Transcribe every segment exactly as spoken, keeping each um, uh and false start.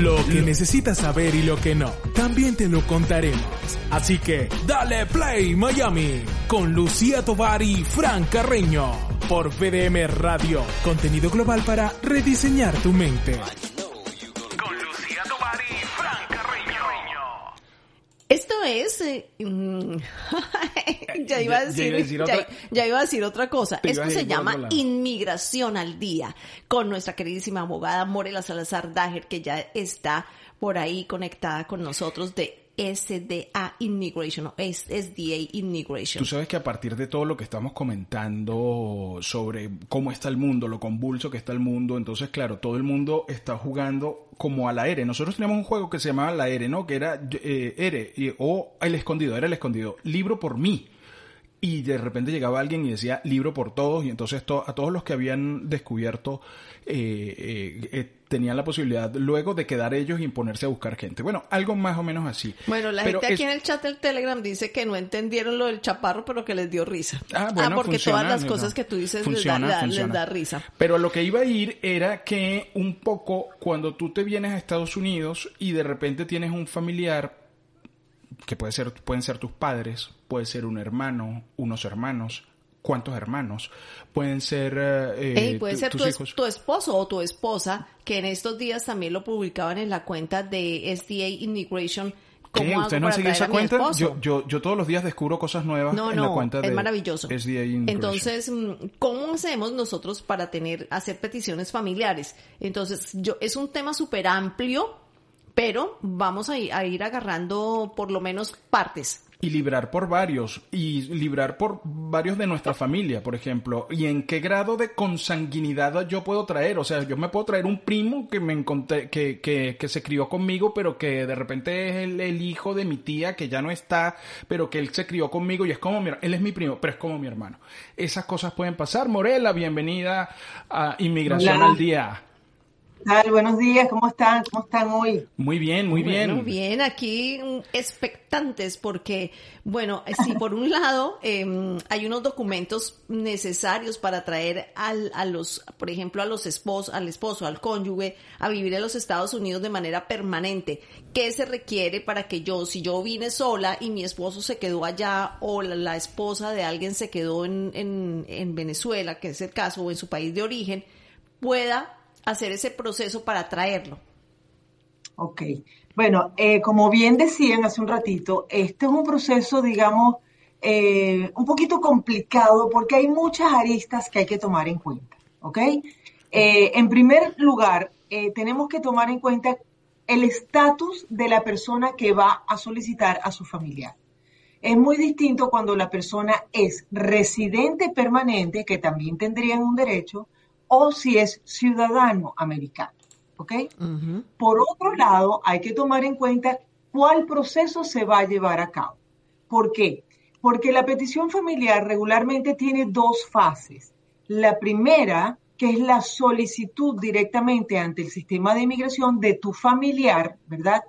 Lo que necesitas saber y lo que no, también te lo contaremos. Así que, dale play Miami, con Lucía Tobar y Fran Carreño, por B D M Radio, contenido global para rediseñar tu mente. Con Lucía Tobar y Fran Carreño. Esto es... Eh, mmm, ya, iba a decir, ya, ya, iba a decir otra, ya, ya iba a decir otra cosa. Esto se llama Inmigración al Día, con nuestra queridísima abogada Morela Salazar Dager, que ya está por ahí conectada con nosotros de S D A Immigration o S D A Immigration. Tú sabes que a partir de todo lo que estamos comentando sobre cómo está el mundo, lo convulso que está el mundo, entonces claro, todo el mundo está jugando como a la ere. Nosotros teníamos un juego que se llamaba la ere, ¿no? Que era eh, ere eh, o el escondido, era el escondido, libro por mí. Y de repente llegaba alguien y decía libro por todos, y entonces to- a todos los que habían descubierto eh, eh, eh, tenían la posibilidad luego de quedar ellos y imponerse a buscar gente. Bueno, algo más o menos así. Bueno, la pero gente aquí es... en el chat del Telegram dice que no entendieron lo del chaparro, pero que les dio risa. Ah, bueno, ah porque funciona, todas las cosas que tú dices funciona, les, da, les da risa. Pero lo que iba a ir era que un poco cuando tú te vienes a Estados Unidos y de repente tienes un familiar... que puede ser, pueden ser tus padres, puede ser un hermano, unos hermanos, cuántos hermanos, pueden ser eh, Ey, puede tu, ser tus tu, hijos. Tu esposo o tu esposa, que en estos días también lo publicaban en la cuenta de S D A Immigration. ¿Cómo ¿Usted no seguía esa cuenta? Yo, yo, yo todos los días descubro cosas nuevas no, en no, la cuenta de... No, no, es maravilloso. S D A Immigration. Entonces, ¿cómo hacemos nosotros para tener, hacer peticiones familiares? Entonces, yo, es un tema súper amplio, pero vamos a ir agarrando por lo menos partes. Y librar por varios, y librar por varios de nuestra familia, por ejemplo. ¿Y en qué grado de consanguinidad yo puedo traer? O sea, yo me puedo traer un primo que me encontré, que, que, que se crió conmigo, pero que de repente es el, el hijo de mi tía, que ya no está, pero que él se crió conmigo y es como mi hermano. Él es mi primo, pero es como mi hermano. Esas cosas pueden pasar. Morela, bienvenida a Inmigración Hola. Al Día. Tal, buenos días, ¿cómo están? ¿Cómo están hoy? Muy bien, muy bien. Muy bien, aquí expectantes porque, bueno, si por un lado eh, hay unos documentos necesarios para traer al, a los, por ejemplo, a los esposos, al esposo, al cónyuge, a vivir en los Estados Unidos de manera permanente. ¿Qué se requiere para que yo, si yo vine sola y mi esposo se quedó allá o la, la esposa de alguien se quedó en, en, en Venezuela, que es el caso, o en su país de origen, pueda hacer ese proceso para traerlo? Ok. Bueno, eh, como bien decían hace un ratito, este es un proceso, digamos, eh, un poquito complicado porque hay muchas aristas que hay que tomar en cuenta, ¿ok? Eh, en primer lugar, eh, tenemos que tomar en cuenta el estatus de la persona que va a solicitar a su familiar. Es muy distinto cuando la persona es residente permanente, que también tendrían un derecho, o si es ciudadano americano, ¿ok? Uh-huh. Por otro lado, hay que tomar en cuenta cuál proceso se va a llevar a cabo. ¿Por qué? Porque la petición familiar regularmente tiene dos fases. La primera, que es la solicitud directamente ante el sistema de inmigración de tu familiar, ¿verdad?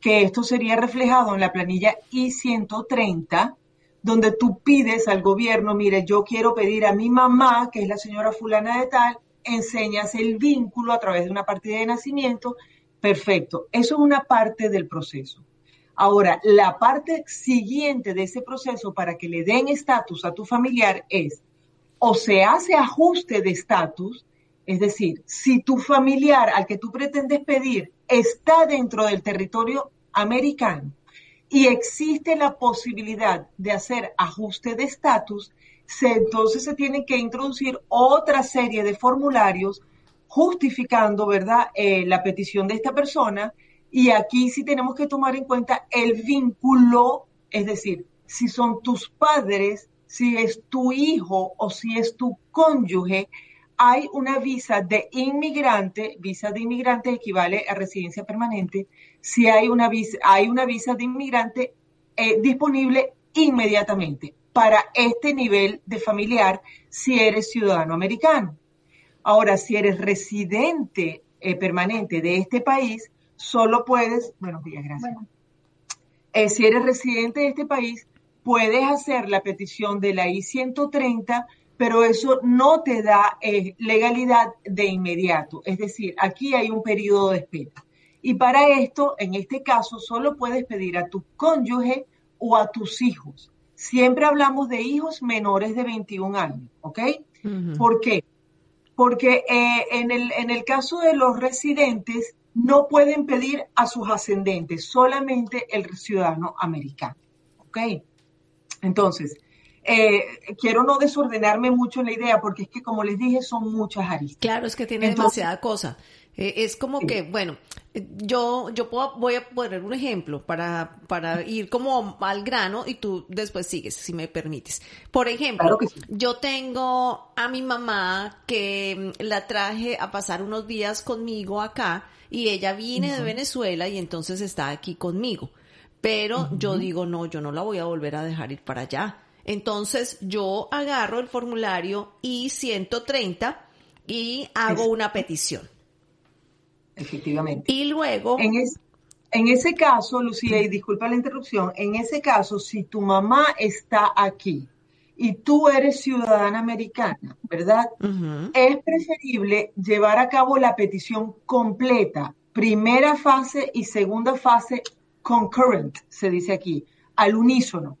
Que esto sería reflejado en la planilla I ciento treinta, donde tú pides al gobierno, mire, yo quiero pedir a mi mamá, que es la señora fulana de tal, enseñas el vínculo a través de una partida de nacimiento, perfecto. Eso es una parte del proceso. Ahora, la parte siguiente de ese proceso para que le den estatus a tu familiar es, o se hace ajuste de estatus, es decir, si tu familiar al que tú pretendes pedir está dentro del territorio americano, y existe la posibilidad de hacer ajuste de estatus, entonces se tienen que introducir otra serie de formularios justificando, ¿verdad?, eh, la petición de esta persona. Y aquí sí tenemos que tomar en cuenta el vínculo, es decir, si son tus padres, si es tu hijo o si es tu cónyuge, hay una visa de inmigrante, visa de inmigrante equivale a residencia permanente, si hay una visa, hay una visa de inmigrante eh, disponible inmediatamente para este nivel de familiar si eres ciudadano americano. Ahora, si eres residente eh, permanente de este país, solo puedes, buenos días, gracias. Bueno. Eh, si eres residente de este país, puedes hacer la petición de la I ciento treinta, pero eso no te da eh, legalidad de inmediato. Es decir, aquí hay un periodo de espera. Y para esto, en este caso, solo puedes pedir a tu cónyuge o a tus hijos. Siempre hablamos de hijos menores de veintiún años, ¿ok? Uh-huh. ¿Por qué? Porque eh, en el, en el caso de los residentes, no pueden pedir a sus ascendentes, solamente el ciudadano americano, ¿ok? Entonces, Eh, quiero no desordenarme mucho en la idea, porque es que, como les dije, son muchas aristas. Claro, es que tiene Entonces, demasiada cosa. Eh, es como sí. que, bueno, yo yo puedo, voy a poner un ejemplo para, para ir como al grano y tú después sigues, si me permites. Por ejemplo, claro que sí. Yo tengo a mi mamá que la traje a pasar unos días conmigo acá y ella viene uh-huh. de Venezuela y entonces está aquí conmigo. Pero uh-huh. yo digo, no, yo no la voy a volver a dejar ir para allá. Entonces, yo agarro el formulario I ciento treinta y hago una petición. Efectivamente. Y luego... En, es, en ese caso, Lucía, y disculpa la interrupción, en ese caso, si tu mamá está aquí y tú eres ciudadana americana, ¿verdad? Uh-huh. Es preferible llevar a cabo la petición completa, primera fase y segunda fase concurrent, se dice aquí, al unísono.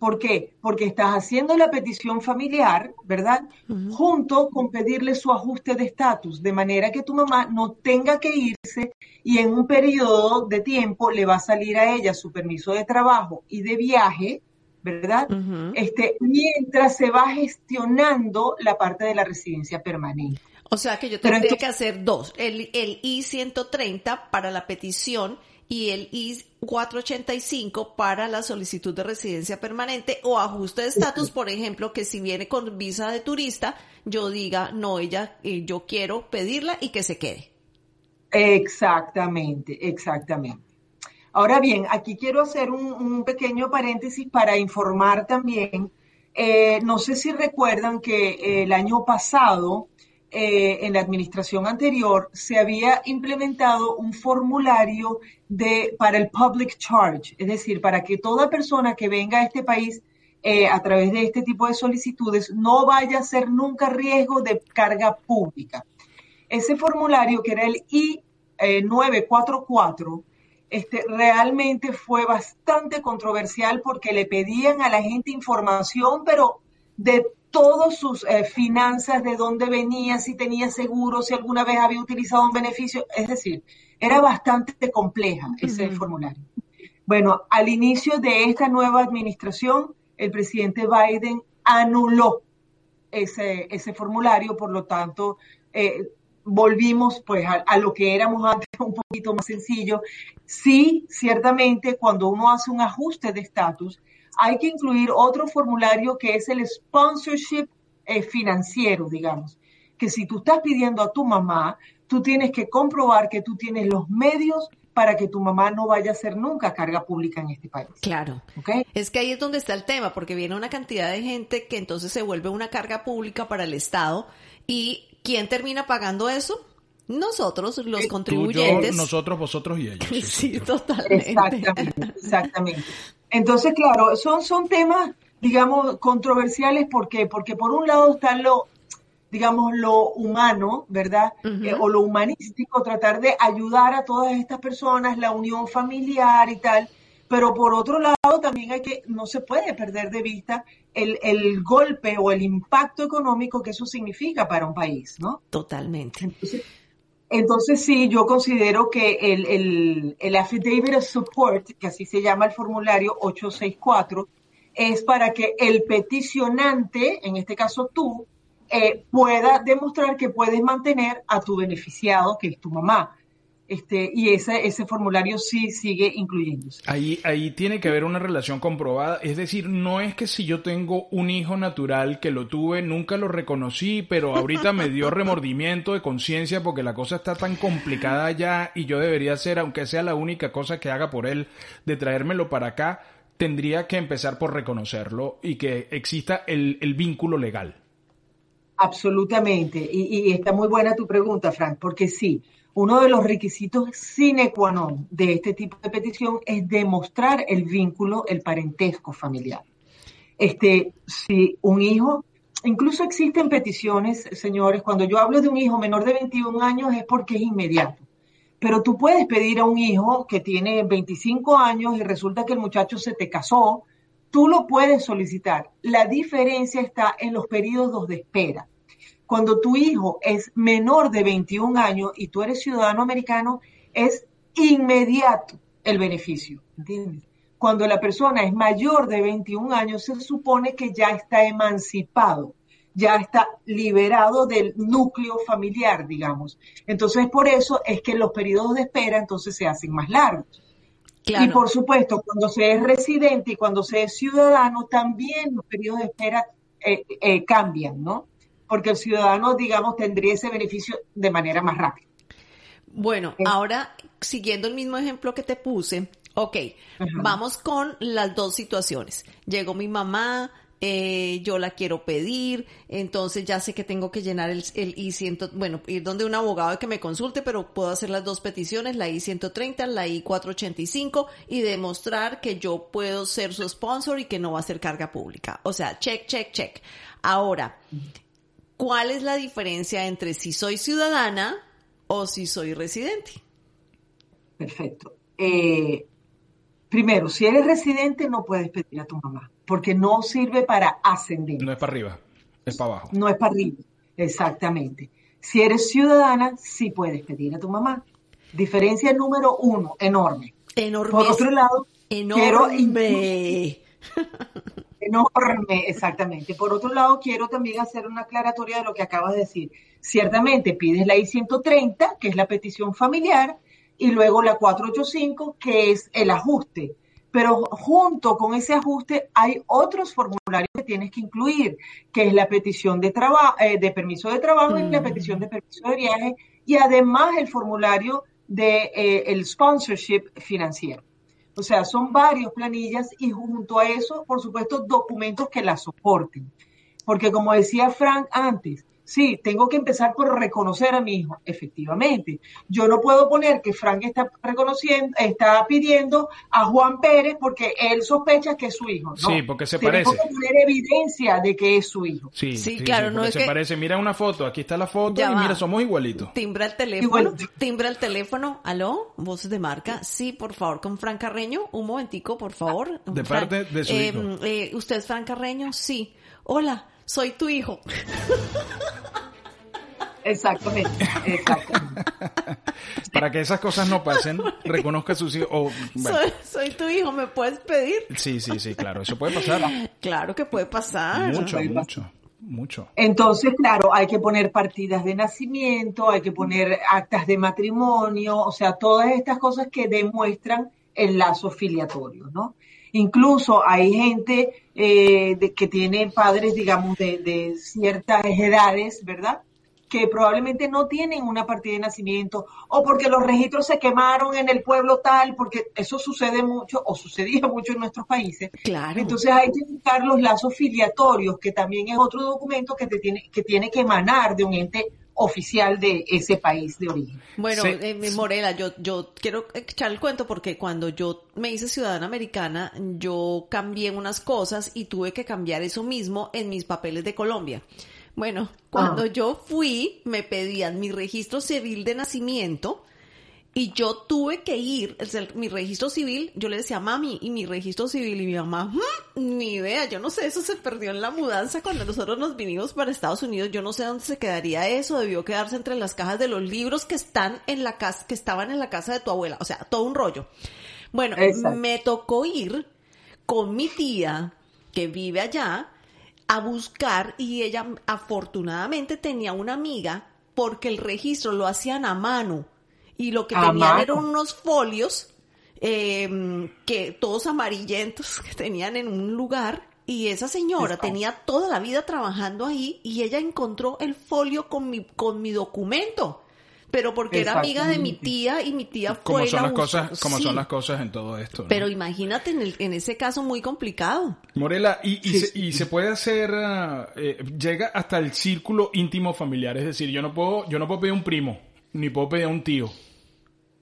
¿Por qué? Porque estás haciendo la petición familiar, ¿verdad? Uh-huh. Junto con pedirle su ajuste de estatus, de manera que tu mamá no tenga que irse y en un periodo de tiempo le va a salir a ella su permiso de trabajo y de viaje, ¿verdad? Uh-huh. Este, mientras se va gestionando la parte de la residencia permanente. O sea que yo tendría entonces, que hacer dos, el, el I ciento treinta para la petición y el I cuatrocientos ochenta y cinco para la solicitud de residencia permanente o ajuste de estatus, por ejemplo, que si viene con visa de turista, yo diga, no, ella, eh, yo quiero pedirla y que se quede. Exactamente, exactamente. Ahora bien, aquí quiero hacer un, un pequeño paréntesis para informar también. Eh, no sé si recuerdan que eh, el año pasado, Eh, en la administración anterior se había implementado un formulario de para el public charge, es decir, para que toda persona que venga a este país eh, a través de este tipo de solicitudes no vaya a ser nunca riesgo de carga pública. Ese formulario, que era el I nueve cuatro cuatro, este, realmente fue bastante controversial porque le pedían a la gente información, pero de todas sus eh, finanzas, de dónde venía, si tenía seguro, si alguna vez había utilizado un beneficio, es decir, era bastante compleja ese uh-huh. formulario. Bueno, al inicio de esta nueva administración, el presidente Biden anuló ese, ese formulario, por lo tanto, eh, volvimos pues a, a lo que éramos antes, un poquito más sencillo. Sí, ciertamente, cuando uno hace un ajuste de estatus, hay que incluir otro formulario que es el sponsorship eh, financiero, digamos, que si tú estás pidiendo a tu mamá, tú tienes que comprobar que tú tienes los medios para que tu mamá no vaya a ser nunca carga pública en este país. Claro. ¿Okay? Es que ahí es donde está el tema, porque viene una cantidad de gente que entonces se vuelve una carga pública para el Estado. ¿Y quién termina pagando eso? Nosotros, los eh, contribuyentes. Tú, yo, nosotros, vosotros y ellos. Sí, sí, totalmente. Exactamente, exactamente. Entonces, claro, son, son temas, digamos, controversiales. ¿Por qué? Porque por un lado está lo, digamos, lo humano, ¿verdad? Uh-huh. Eh, o lo humanístico, tratar de ayudar a todas estas personas, la unión familiar y tal. Pero por otro lado también hay que, no se puede perder de vista el, el golpe o el impacto económico que eso significa para un país, ¿no? Totalmente. Entonces, Entonces, sí, yo considero que el, el, el affidavit of support, que así se llama el formulario ocho seis cuatro, es para que el peticionante, en este caso tú, eh, pueda demostrar que puedes mantener a tu beneficiado, que es tu mamá. Este, y ese, ese formulario sí sigue incluyéndose. Ahí, ahí tiene que haber una relación comprobada, es decir, no es que si yo tengo un hijo natural que lo tuve, nunca lo reconocí, pero ahorita me dio remordimiento de conciencia porque la cosa está tan complicada ya y yo debería hacer, aunque sea la única cosa que haga por él, de traérmelo para acá, tendría que empezar por reconocerlo y que exista el, el vínculo legal. Absolutamente, y, y está muy buena tu pregunta, Frank, porque sí, uno de los requisitos sine qua non de este tipo de petición es demostrar el vínculo, el parentesco familiar. Este, si un hijo, incluso existen peticiones, señores, cuando yo hablo de un hijo menor de veintiún años es porque es inmediato. Pero tú puedes pedir a un hijo que tiene veinticinco años y resulta que el muchacho se te casó, tú lo puedes solicitar. La diferencia está en los periodos de espera. Cuando tu hijo es menor de veintiún años y tú eres ciudadano americano, es inmediato el beneficio, ¿entiendes? Cuando la persona es mayor de veintiún años, se supone que ya está emancipado, ya está liberado del núcleo familiar, digamos. Entonces, por eso es que los periodos de espera entonces se hacen más largos. Claro. Y, por supuesto, cuando se es residente y cuando se es ciudadano, también los periodos de espera eh, eh, cambian, ¿no? Porque el ciudadano, digamos, tendría ese beneficio de manera más rápida. Bueno, ¿sí? Ahora, siguiendo el mismo ejemplo que te puse, ok, ajá, vamos con las dos situaciones. Llegó mi mamá, eh, yo la quiero pedir, entonces ya sé que tengo que llenar el, el I ciento, bueno, ir donde un abogado que me consulte, pero puedo hacer las dos peticiones, la I ciento treinta, la I cuatrocientos ochenta y cinco, y demostrar que yo puedo ser su sponsor y que no va a ser carga pública. O sea, check, check, check. Ahora, ¿cuál es la diferencia entre si soy ciudadana o si soy residente? Perfecto. Eh, primero, si eres residente no puedes pedir a tu mamá, porque no sirve para ascender. No es para arriba, es para abajo. No es para arriba, exactamente. Si eres ciudadana, sí puedes pedir a tu mamá. Diferencia número uno, enorme. Enorme. Por otro lado, enorme. Quiero incluir... Enorme, exactamente. Por otro lado, quiero también hacer una aclaratoria de lo que acabas de decir. Ciertamente pides la I ciento treinta, que es la petición familiar, y luego la cuatrocientos ochenta y cinco, que es el ajuste. Pero junto con ese ajuste hay otros formularios que tienes que incluir, que es la petición de trabajo, eh, de permiso de trabajo mm. y la petición de permiso de viaje, y además el formulario de eh, el sponsorship financiero. O sea, son varias planillas y junto a eso, por supuesto, documentos que la soporten. Porque como decía Frank antes, sí, tengo que empezar por reconocer a mi hijo. Efectivamente, yo no puedo poner que Frank está reconociendo, está pidiendo a Juan Pérez porque él sospecha que es su hijo, ¿no? Sí, porque se parece. Tengo que poner evidencia de que es su hijo. Sí, sí, sí, claro, sí, no es se que... parece. Mira una foto, aquí está la foto ya y va. Mira, somos igualitos. Timbra el teléfono, Igualito. timbra el teléfono, aló, voces de marca, sí, por favor, con Fran Carreño, un momentico, por favor. De Fran, parte de su eh, hijo. Eh, ¿Usted es Fran Carreño? Sí. Hola, soy tu hijo. Exactamente, exactamente. Para que esas cosas no pasen, reconozca a sus hijos. Oh, bueno. soy, soy tu hijo, ¿me puedes pedir? Sí, sí, sí, claro, eso puede pasar. Claro que puede pasar. Mucho, puede mucho, pasar. mucho. Entonces, claro, hay que poner partidas de nacimiento, hay que poner actas de matrimonio, o sea, todas estas cosas que demuestran el lazo filiatorio, ¿no? Incluso hay gente eh, de, que tiene padres, digamos, de, de ciertas edades, ¿verdad?, que probablemente no tienen una partida de nacimiento o porque los registros se quemaron en el pueblo tal, porque eso sucede mucho o sucedía mucho en nuestros países. Claro. Entonces hay que buscar los lazos filiatorios, que también es otro documento que te tiene que, tiene que emanar de un ente oficial de ese país de origen. Bueno, sí. eh, Morela, yo, yo quiero echar el cuento porque cuando yo me hice ciudadana americana, yo cambié unas cosas y tuve que cambiar eso mismo en mis papeles de Colombia. Bueno, cuando ah. yo fui, me pedían mi registro civil de nacimiento y yo tuve que ir, el, mi registro civil, yo le decía, mami, y mi registro civil, y mi mamá, ¿Mm? ni idea, yo no sé, eso se perdió en la mudanza cuando nosotros nos vinimos para Estados Unidos, yo no sé dónde se quedaría eso, debió quedarse entre las cajas de los libros que están en la casa, que estaban en la casa de tu abuela, o sea, todo un rollo. Bueno, exacto. Me tocó ir con mi tía, que vive allá, a buscar, y ella afortunadamente tenía una amiga, porque el registro lo hacían a mano, y lo que Amado. tenían eran unos folios eh, que todos amarillentos que tenían en un lugar, y esa señora Eso. tenía toda la vida trabajando ahí, y ella encontró el folio con mi, con mi documento. Pero porque era amiga de mi tía y mi tía fue la las cosas Como sí. son las cosas en todo esto, ¿no? Pero imagínate en, el, en ese caso muy complicado. Morela, y, y, sí. se, y se puede hacer, eh, llega hasta el círculo íntimo familiar, es decir, yo no puedo, yo no puedo pedir un primo, ni puedo pedir a un tío.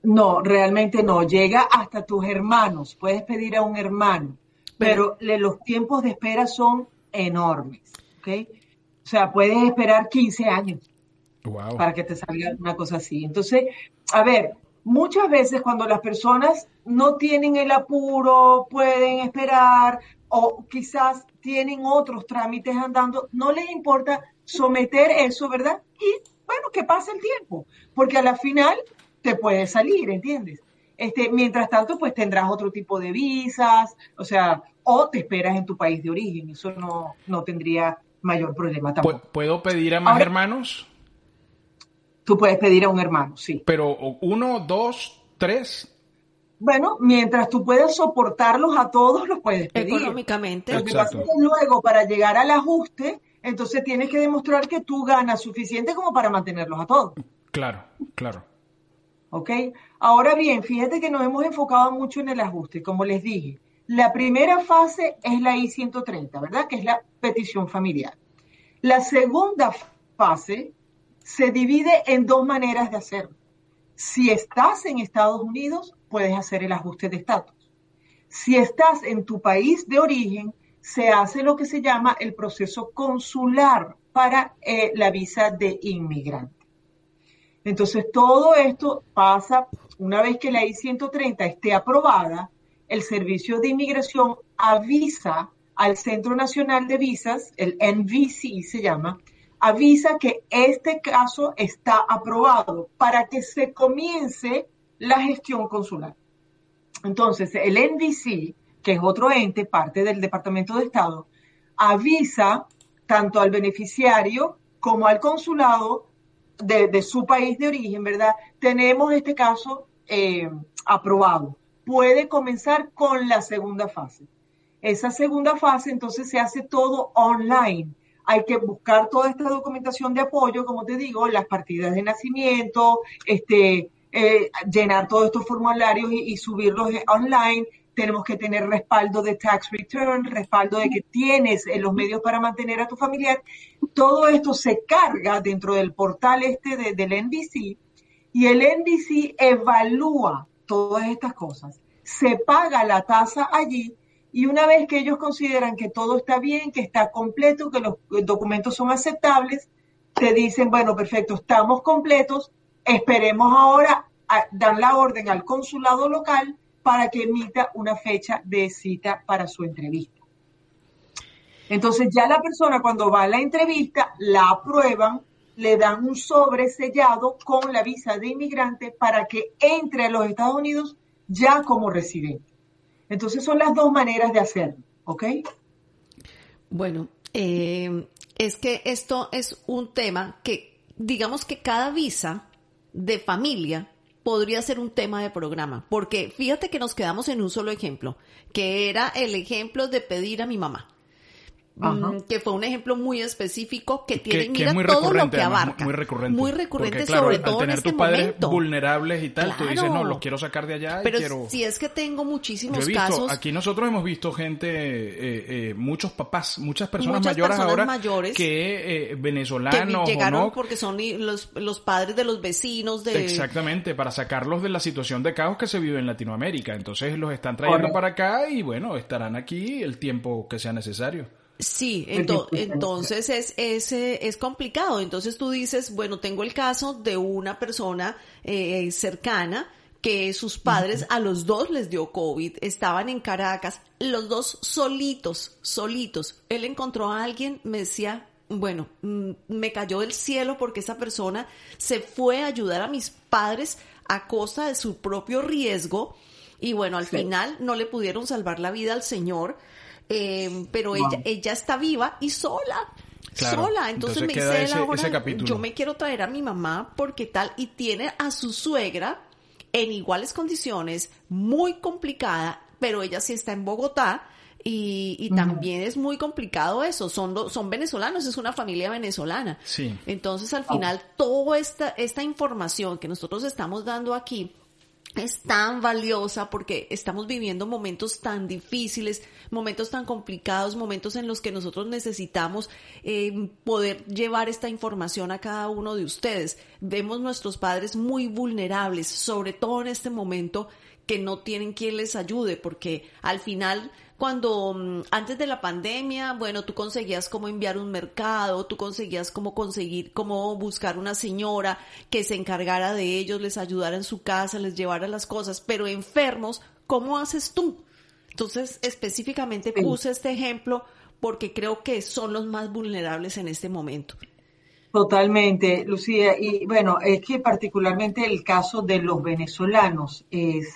No, realmente no, llega hasta tus hermanos, puedes pedir a un hermano, pero le, los tiempos de espera son enormes, ¿ok? O sea, puedes esperar quince años. Wow. Para que te salga una cosa así. Entonces, a ver, muchas veces cuando las personas no tienen el apuro, pueden esperar o quizás tienen otros trámites andando, no les importa someter eso, ¿verdad? Y bueno, que pase el tiempo, porque a la final te puede salir, ¿entiendes? Este, mientras tanto, pues tendrás otro tipo de visas, o sea, o te esperas en tu país de origen. Eso no, no tendría mayor problema tampoco. ¿Puedo pedir a más Ahora, hermanos? Tú puedes pedir a un hermano, sí. Pero uno, dos, tres. Bueno, mientras tú puedas soportarlos a todos, los puedes pedir. Económicamente. Lo que pasa es que luego, para llegar al ajuste, entonces tienes que demostrar que tú ganas suficiente como para mantenerlos a todos. Claro, claro. ¿Ok? Ahora bien, fíjate que nos hemos enfocado mucho en el ajuste, como les dije. La primera fase es la I ciento treinta, ¿verdad? Que es la petición familiar. La segunda fase se divide en dos maneras de hacerlo. Si estás en Estados Unidos, puedes hacer el ajuste de estatus. Si estás en tu país de origen, se hace lo que se llama el proceso consular para eh, la visa de inmigrante. Entonces, todo esto pasa, una vez que la I ciento treinta esté aprobada, el Servicio de Inmigración avisa al Centro Nacional de Visas, el N V C se llama, avisa que este caso está aprobado para que se comience la gestión consular. Entonces, el N V C, que es otro ente, parte del Departamento de Estado, avisa tanto al beneficiario como al consulado de, de su país de origen, ¿verdad? Tenemos este caso eh, aprobado. Puede comenzar con la segunda fase. Esa segunda fase, entonces, se hace todo online. Hay que buscar toda esta documentación de apoyo, como te digo, las partidas de nacimiento, este, eh, llenar todos estos formularios y, y subirlos online. Tenemos que tener respaldo de tax return, respaldo de que tienes los medios para mantener a tu familiar. Todo esto se carga dentro del portal este de, del N V C, y el N V C evalúa todas estas cosas. Se paga la tasa allí. Y una vez que ellos consideran que todo está bien, que está completo, que los documentos son aceptables, te dicen, bueno, perfecto, estamos completos, esperemos ahora, a, dan la orden al consulado local para que emita una fecha de cita para su entrevista. Entonces ya la persona cuando va a la entrevista, la aprueban, le dan un sobre sellado con la visa de inmigrante para que entre a los Estados Unidos ya como residente. Entonces son las dos maneras de hacerlo, ¿ok? Bueno, eh, es que esto es un tema que, digamos que cada visa de familia podría ser un tema de programa, porque fíjate que nos quedamos en un solo ejemplo, que era el ejemplo de pedir a mi mamá, um, que fue un ejemplo muy específico que tiene, que, mira, que todo lo que abarca, muy recurrente, muy recurrente, porque, sobre claro, al, todo al tener en este tus padres momento, vulnerables y tal, claro, tú dices no, los quiero sacar de allá, pero y quiero... si es que tengo muchísimos visto, casos, aquí nosotros hemos visto gente, eh, eh, muchos papás, muchas personas muchas mayores personas ahora, mayores que eh, venezolanos que llegaron o no, porque son los los padres de los vecinos de, exactamente, para sacarlos de la situación de caos que se vive en Latinoamérica, entonces los están trayendo Hola. para acá y bueno, estarán aquí el tiempo que sea necesario. Sí, ento- entonces es, es, es complicado. Entonces tú dices, bueno, tengo el caso de una persona eh, cercana que sus padres a los dos les dio COVID, estaban en Caracas, los dos solitos, solitos. Él encontró a alguien, me decía, bueno, me cayó del cielo porque esa persona se fue a ayudar a mis padres a costa de su propio riesgo y bueno, al sí. final no le pudieron salvar la vida al señor. Eh, pero wow. ella, ella está viva y sola, claro. sola. Entonces, Entonces me dice ese, ahora, yo me quiero traer a mi mamá porque tal, y tiene a su suegra en iguales condiciones, muy complicada, pero ella sí está en Bogotá. Y, y también uh-huh. es muy complicado eso, son son venezolanos, es una familia venezolana. Sí. Entonces, al final, oh. toda esta, esta información que nosotros estamos dando aquí es tan valiosa porque estamos viviendo momentos tan difíciles, momentos tan complicados, momentos en los que nosotros necesitamos eh, poder llevar esta información a cada uno de ustedes. Vemos nuestros padres muy vulnerables, sobre todo en este momento que no tienen quien les ayude, porque al final... Cuando antes de la pandemia, bueno, tú conseguías cómo enviar un mercado, tú conseguías cómo conseguir, cómo buscar una señora que se encargara de ellos, les ayudara en su casa, les llevara las cosas, pero enfermos, ¿cómo haces tú? Entonces, específicamente puse este ejemplo porque creo que son los más vulnerables en este momento. Totalmente, Lucía. Y bueno, es que particularmente el caso de los venezolanos es...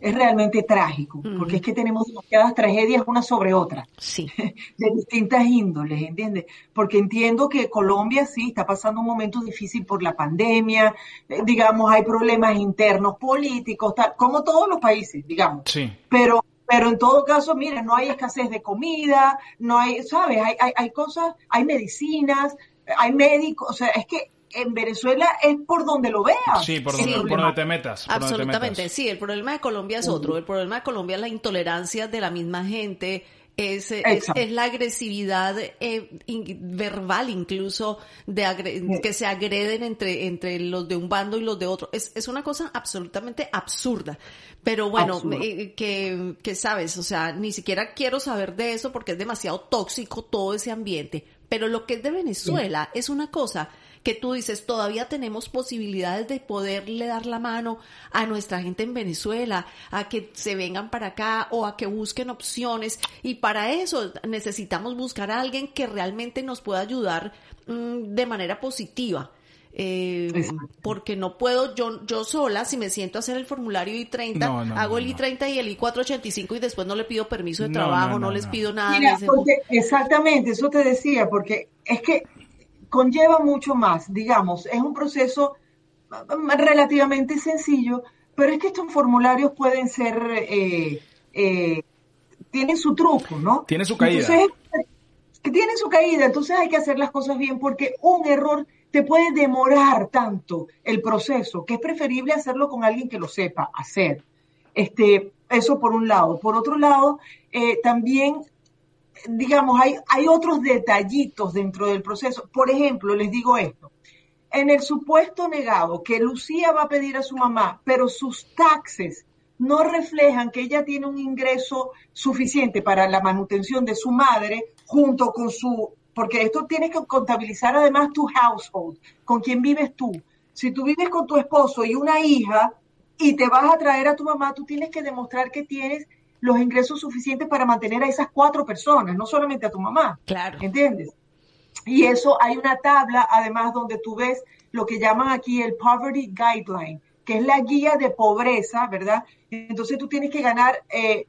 es realmente trágico, mm. porque es que tenemos demasiadas tragedias una sobre otra, sí. de distintas índoles, ¿entiendes? Porque entiendo que Colombia sí está pasando un momento difícil por la pandemia, eh, digamos, hay problemas internos, políticos, tal, como todos los países, digamos. Sí. Pero, pero en todo caso, mira, no hay escasez de comida, no hay, ¿sabes? Hay, hay, hay cosas, hay medicinas, hay médicos, o sea, es que en Venezuela es por donde lo veas. Sí, por donde, sí, por donde te metas. Por absolutamente, donde te metas. Sí, el problema de Colombia es otro. El problema de Colombia es la intolerancia de la misma gente, es, es, es la agresividad eh, in, verbal incluso, de agre- sí. que se agreden entre, entre los de un bando y los de otro. Es, es una cosa absolutamente absurda. Pero bueno, eh, que, que sabes, o sea, ni siquiera quiero saber de eso porque es demasiado tóxico todo ese ambiente. Pero lo que es de Venezuela sí. es una cosa... que tú dices, todavía tenemos posibilidades de poderle dar la mano a nuestra gente en Venezuela, a que se vengan para acá o a que busquen opciones, y para eso necesitamos buscar a alguien que realmente nos pueda ayudar mmm, de manera positiva. Eh, porque no puedo yo yo sola, si me siento a hacer el formulario I treinta, no, no, hago no, el I treinta no. y el I cuatrocientos ochenta y cinco y después no le pido permiso de no, trabajo, no, no, no les no. pido nada. Mira, porque, exactamente, eso te decía, porque es que conlleva mucho más, digamos, es un proceso relativamente sencillo, pero es que estos formularios pueden ser, eh, eh, tienen su truco, ¿no? Tiene su caída. Entonces, tiene su caída, entonces hay que hacer las cosas bien, porque un error te puede demorar tanto el proceso, que es preferible hacerlo con alguien que lo sepa hacer. Este, eso por un lado. Por otro lado, eh, también... digamos, hay, hay otros detallitos dentro del proceso. Por ejemplo, les digo esto. En el supuesto negado que Lucía va a pedir a su mamá, pero sus taxes no reflejan que ella tiene un ingreso suficiente para la manutención de su madre junto con su... porque esto tienes que contabilizar además tu household, con quién vives tú. Si tú vives con tu esposo y una hija y te vas a traer a tu mamá, tú tienes que demostrar que tienes... los ingresos suficientes para mantener a esas cuatro personas, no solamente a tu mamá. Claro. ¿Entiendes? Y eso, hay una tabla, además, donde tú ves lo que llaman aquí el Poverty Guideline, que es la guía de pobreza, ¿verdad? Entonces tú tienes que ganar eh,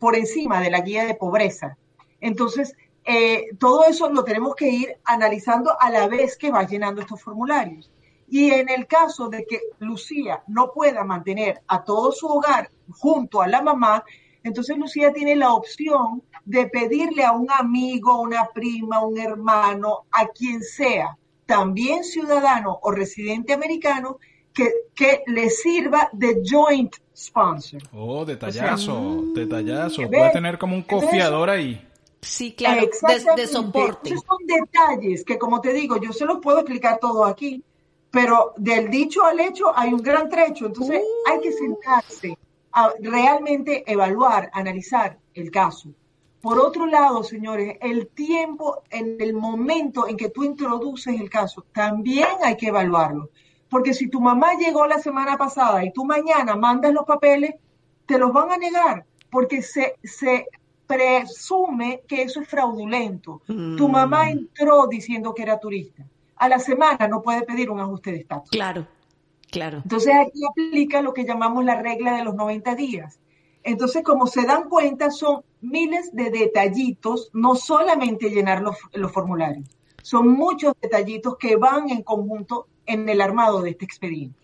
por encima de la guía de pobreza. Entonces, eh, todo eso lo tenemos que ir analizando a la vez que vas llenando estos formularios. Y en el caso de que Lucía no pueda mantener a todo su hogar junto a la mamá, entonces Lucía tiene la opción de pedirle a un amigo, una prima, un hermano, a quien sea, también ciudadano o residente americano, que, que le sirva de joint sponsor. Oh, detallazo, o sea, detallazo. Puede ves, tener como un cofiador ahí. Sí, claro, de, de soporte. Esos son detalles que, como te digo, yo se los puedo explicar todo aquí. Pero del dicho al hecho hay un gran trecho, entonces uh. hay que sentarse a realmente evaluar, analizar el caso. Por otro lado, señores, el tiempo, en el momento en que tú introduces el caso, también hay que evaluarlo. Porque si tu mamá llegó la semana pasada y tú mañana mandas los papeles, te los van a negar, porque se, se presume que eso es fraudulento. Mm. Tu mamá entró diciendo que era turista. A la semana no puede pedir un ajuste de estatus. Claro, claro. Entonces aquí aplica lo que llamamos la regla de los noventa días. Entonces, como se dan cuenta, son miles de detallitos, no solamente llenar los, los formularios. Son muchos detallitos que van en conjunto en el armado de este expediente.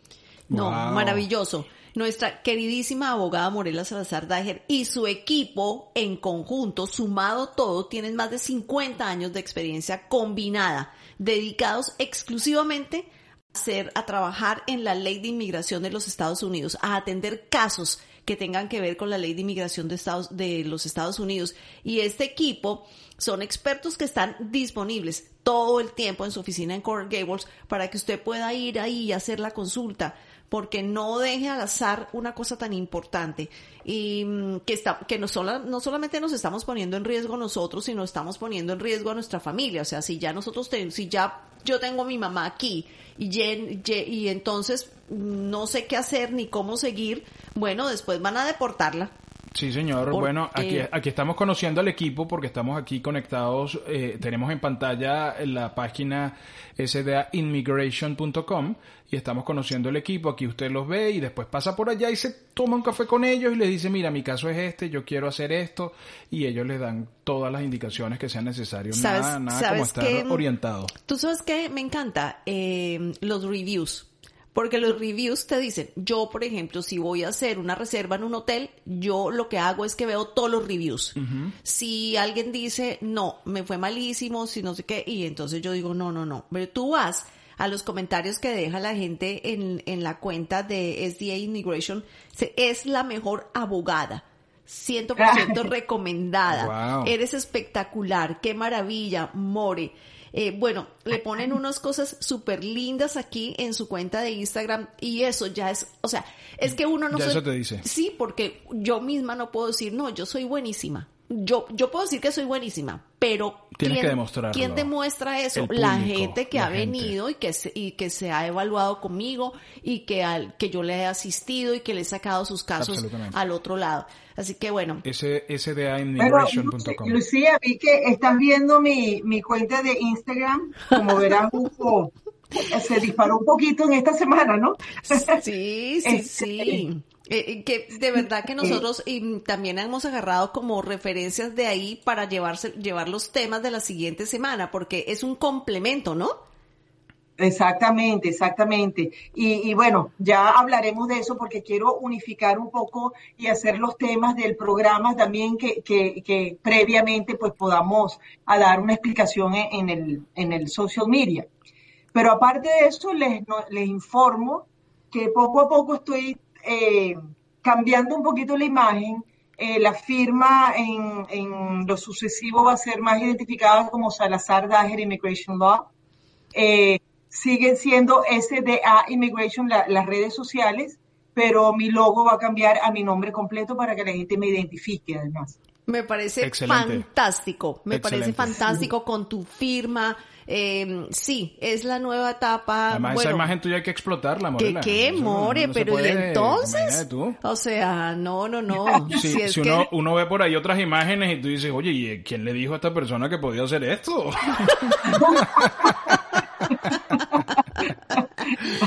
No, wow. Maravilloso. Nuestra queridísima abogada Morela Salazar Dager y su equipo en conjunto, sumado todo, tienen más de cincuenta años de experiencia combinada, dedicados exclusivamente a hacer, a trabajar en la ley de inmigración de los Estados Unidos, a atender casos que tengan que ver con la ley de inmigración de, Estados, de los Estados Unidos. Y este equipo son expertos que están disponibles todo el tiempo en su oficina en Coral Gables para que usted pueda ir ahí y hacer la consulta, porque no deje al azar una cosa tan importante y que, está, que no, sola, no solamente nos estamos poniendo en riesgo nosotros, sino estamos poniendo en riesgo a nuestra familia. O sea, si ya nosotros, ten, si ya yo tengo a mi mamá aquí y, y, y entonces no sé qué hacer ni cómo seguir, bueno, después van a deportarla. Sí, señor. Por, bueno, aquí, eh, aquí estamos conociendo al equipo porque estamos aquí conectados. Eh, tenemos en pantalla la página ese de a immigration punto com y estamos conociendo el equipo. Aquí usted los ve y después pasa por allá y se toma un café con ellos y les dice, mira, mi caso es este, yo quiero hacer esto. Y ellos les dan todas las indicaciones que sean necesarias. ¿Sabes, nada nada ¿sabes como estar que, orientado. Tú sabes que me encanta eh, los reviews. Porque los reviews te dicen, yo, por ejemplo, si voy a hacer una reserva en un hotel, yo lo que hago es que veo todos los reviews. Uh-huh. Si alguien dice, no, me fue malísimo, si no sé qué, y entonces yo digo, no, no, no. Pero tú vas a los comentarios que deja la gente en, en la cuenta de S D A Immigration, es la mejor abogada. cien por ciento recomendada. Wow. Eres espectacular. Qué maravilla, More. Eh, bueno, le ponen unas cosas súper lindas aquí en su cuenta de Instagram y eso ya es, o sea, es que uno no... Ya soy, eso te dice. Sí, porque yo misma no puedo decir, no, yo soy buenísima. Yo yo puedo decir que soy buenísima, pero tienes que demostrarlo. ¿Quién demuestra eso? El público, la gente que la ha gente. venido y que se, y que se ha evaluado conmigo y que al, que yo le he asistido y que le he sacado sus casos al otro lado. Así que bueno. ese de a immigration punto com. Lucía, vi que estás viendo mi mi cuenta de Instagram, como verás, un se disparó un poquito en esta semana, ¿no? Sí, sí, este, sí. Eh, que de verdad que nosotros y también hemos agarrado como referencias de ahí para llevarse, llevar los temas de la siguiente semana, porque es un complemento, ¿no? Exactamente, exactamente. Y, y bueno, ya hablaremos de eso porque quiero unificar un poco y hacer los temas del programa también que, que, que previamente pues podamos a dar una explicación en el, en el social media. Pero aparte de eso, les, no, les informo que poco a poco estoy Eh, cambiando un poquito la imagen, eh, la firma en, en lo sucesivo va a ser más identificada como Salazar Dager Immigration Law. Eh, siguen siendo S D A Immigration la, las redes sociales, pero mi logo va a cambiar a mi nombre completo para que la gente me identifique además. Me parece Excelente. fantástico, me Excelente. parece fantástico con tu firma. Eh, sí, es la nueva etapa. Además, bueno, esa imagen tuya hay que explotarla, Morela. Que qué, More, no, no pero puede, ¿y entonces? O sea, no, no, no. Sí, si es si que... uno, uno ve por ahí otras imágenes y tú dices, oye, ¿y quién le dijo a esta persona que podía hacer esto?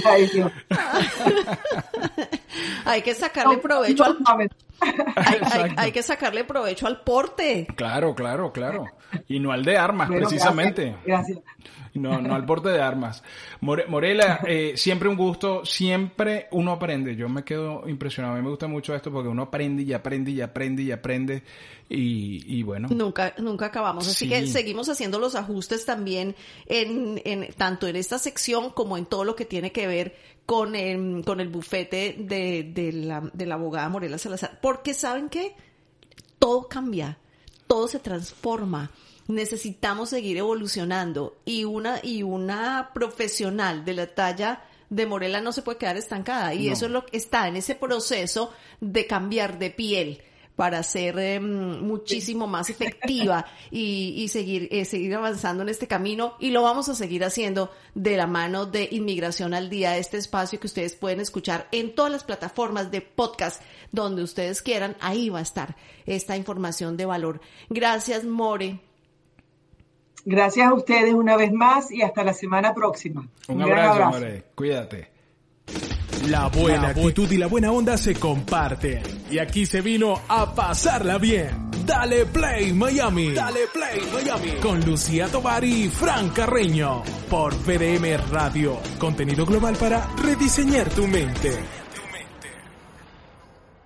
Ay, Dios. Hay que sacarle provecho al hay, hay, hay que sacarle provecho al porte. Claro, claro, claro. Y no al de armas, bueno, precisamente. Gracias, gracias. No, no al porte de armas. More, Morela, eh, siempre un gusto, siempre uno aprende. Yo me quedo impresionado. A mí me gusta mucho esto porque uno aprende y aprende y aprende y aprende y, y bueno. Nunca, nunca acabamos. Así sí. que seguimos haciendo los ajustes también en, en, tanto en esta sección como en todo lo que tiene que ver con el, con el bufete de, de la, de la abogada Morela Salazar. Porque ¿saben qué? Todo cambia, todo se transforma. Necesitamos seguir evolucionando y una y una profesional de la talla de Morela no se puede quedar estancada y no. Eso es lo que está en ese proceso de cambiar de piel para ser eh, muchísimo más efectiva y, y seguir eh, seguir avanzando en este camino y lo vamos a seguir haciendo de la mano de Inmigración al Día, este espacio que ustedes pueden escuchar en todas las plataformas de podcast donde ustedes quieran, ahí va a estar esta información de valor. Gracias, More. Gracias a ustedes una vez más y hasta la semana próxima. Un, Un abrazo, abrazo. More. Cuídate. La buena actitud y la buena onda se comparten. Y aquí se vino a pasarla bien. Dale Play Miami. Dale Play Miami. Con Lucía Tobar y Fran Carreño. Por B D M Radio. Contenido global para rediseñar tu mente.